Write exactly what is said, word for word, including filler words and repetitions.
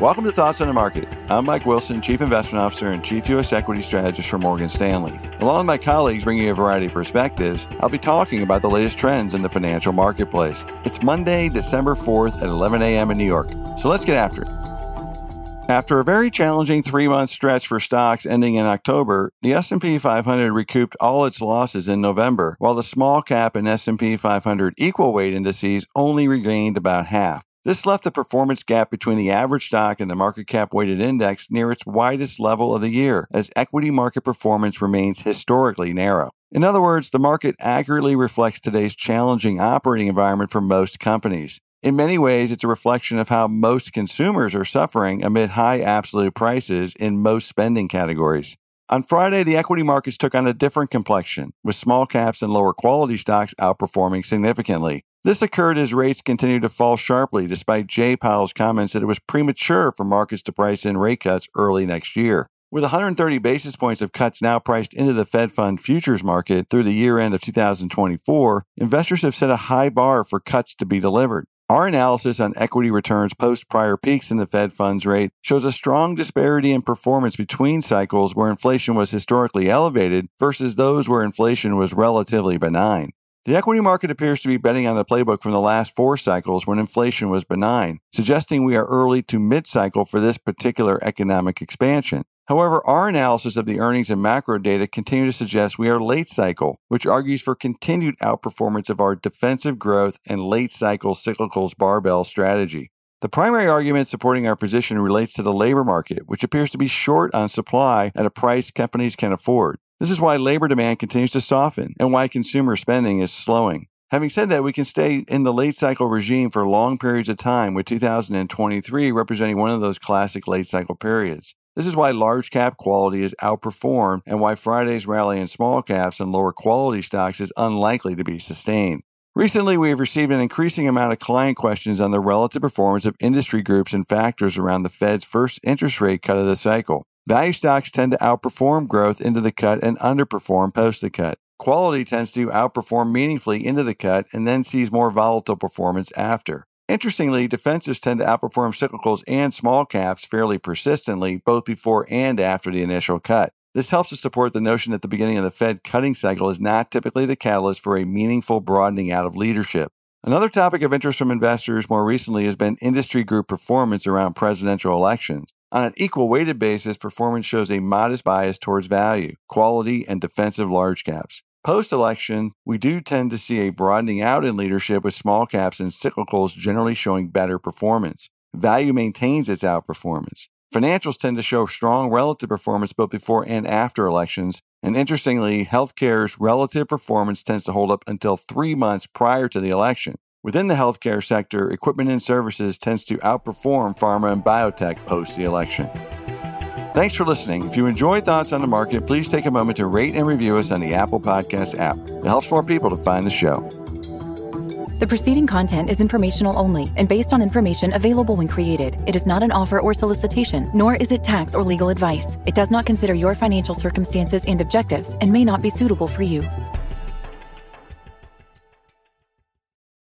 Welcome to Thoughts on the Market. I'm Mike Wilson, Chief Investment Officer and Chief U S Equity Strategist for Morgan Stanley. Along with my colleagues bringing a variety of perspectives, I'll be talking about the latest trends in the financial marketplace. It's Monday, December fourth at eleven a.m. in New York, so let's get after it. After a very challenging three-month stretch for stocks ending in October, the S and P five hundred recouped all its losses in November, while the small cap and S and P five hundred equal weight indices only regained about half. This left the performance gap between the average stock and the market cap weighted index near its widest level of the year, as equity market performance remains historically narrow. In other words, the market accurately reflects today's challenging operating environment for most companies. In many ways, it's a reflection of how most consumers are suffering amid high absolute prices in most spending categories. On Friday, the equity markets took on a different complexion, with small caps and lower quality stocks outperforming significantly. This occurred as rates continued to fall sharply, despite Jay Powell's comments that it was premature for markets to price in rate cuts early next year. With one hundred thirty basis points of cuts now priced into the Fed fund futures market through the year end of two thousand twenty-four, investors have set a high bar for cuts to be delivered. Our analysis on equity returns post prior peaks in the Fed funds rate shows a strong disparity in performance between cycles where inflation was historically elevated versus those where inflation was relatively benign. The equity market appears to be betting on the playbook from the last four cycles when inflation was benign, suggesting we are early to mid-cycle for this particular economic expansion. However, our analysis of the earnings and macro data continue to suggest we are late cycle, which argues for continued outperformance of our defensive growth and late cycle cyclicals barbell strategy. The primary argument supporting our position relates to the labor market, which appears to be short on supply at a price companies can afford. This is why labor demand continues to soften and why consumer spending is slowing. Having said that, we can stay in the late cycle regime for long periods of time, with two thousand twenty-three representing one of those classic late cycle periods. This is why large cap quality is outperformed and why Friday's rally in small caps and lower quality stocks is unlikely to be sustained. Recently, we have received an increasing amount of client questions on the relative performance of industry groups and factors around the Fed's first interest rate cut of the cycle. Value stocks tend to outperform growth into the cut and underperform post the cut. Quality tends to outperform meaningfully into the cut and then sees more volatile performance after. Interestingly, defensives tend to outperform cyclicals and small caps fairly persistently, both before and after the initial cut. This helps to support the notion that the beginning of the Fed cutting cycle is not typically the catalyst for a meaningful broadening out of leadership. Another topic of interest from investors more recently has been industry group performance around presidential elections. On an equal weighted basis, performance shows a modest bias towards value, quality, and defensive large caps. Post-election, we do tend to see a broadening out in leadership with small caps and cyclicals generally showing better performance. Value maintains its outperformance. Financials tend to show strong relative performance both before and after elections. And interestingly, healthcare's relative performance tends to hold up until three months prior to the election. Within the healthcare sector, equipment and services tends to outperform pharma and biotech post the election. Thanks for listening. If you enjoy Thoughts on the Market, please take a moment to rate and review us on the Apple Podcasts app. It helps more people to find the show. The preceding content is informational only and based on information available when created. It is not an offer or solicitation, nor is it tax or legal advice. It does not consider your financial circumstances and objectives and may not be suitable for you.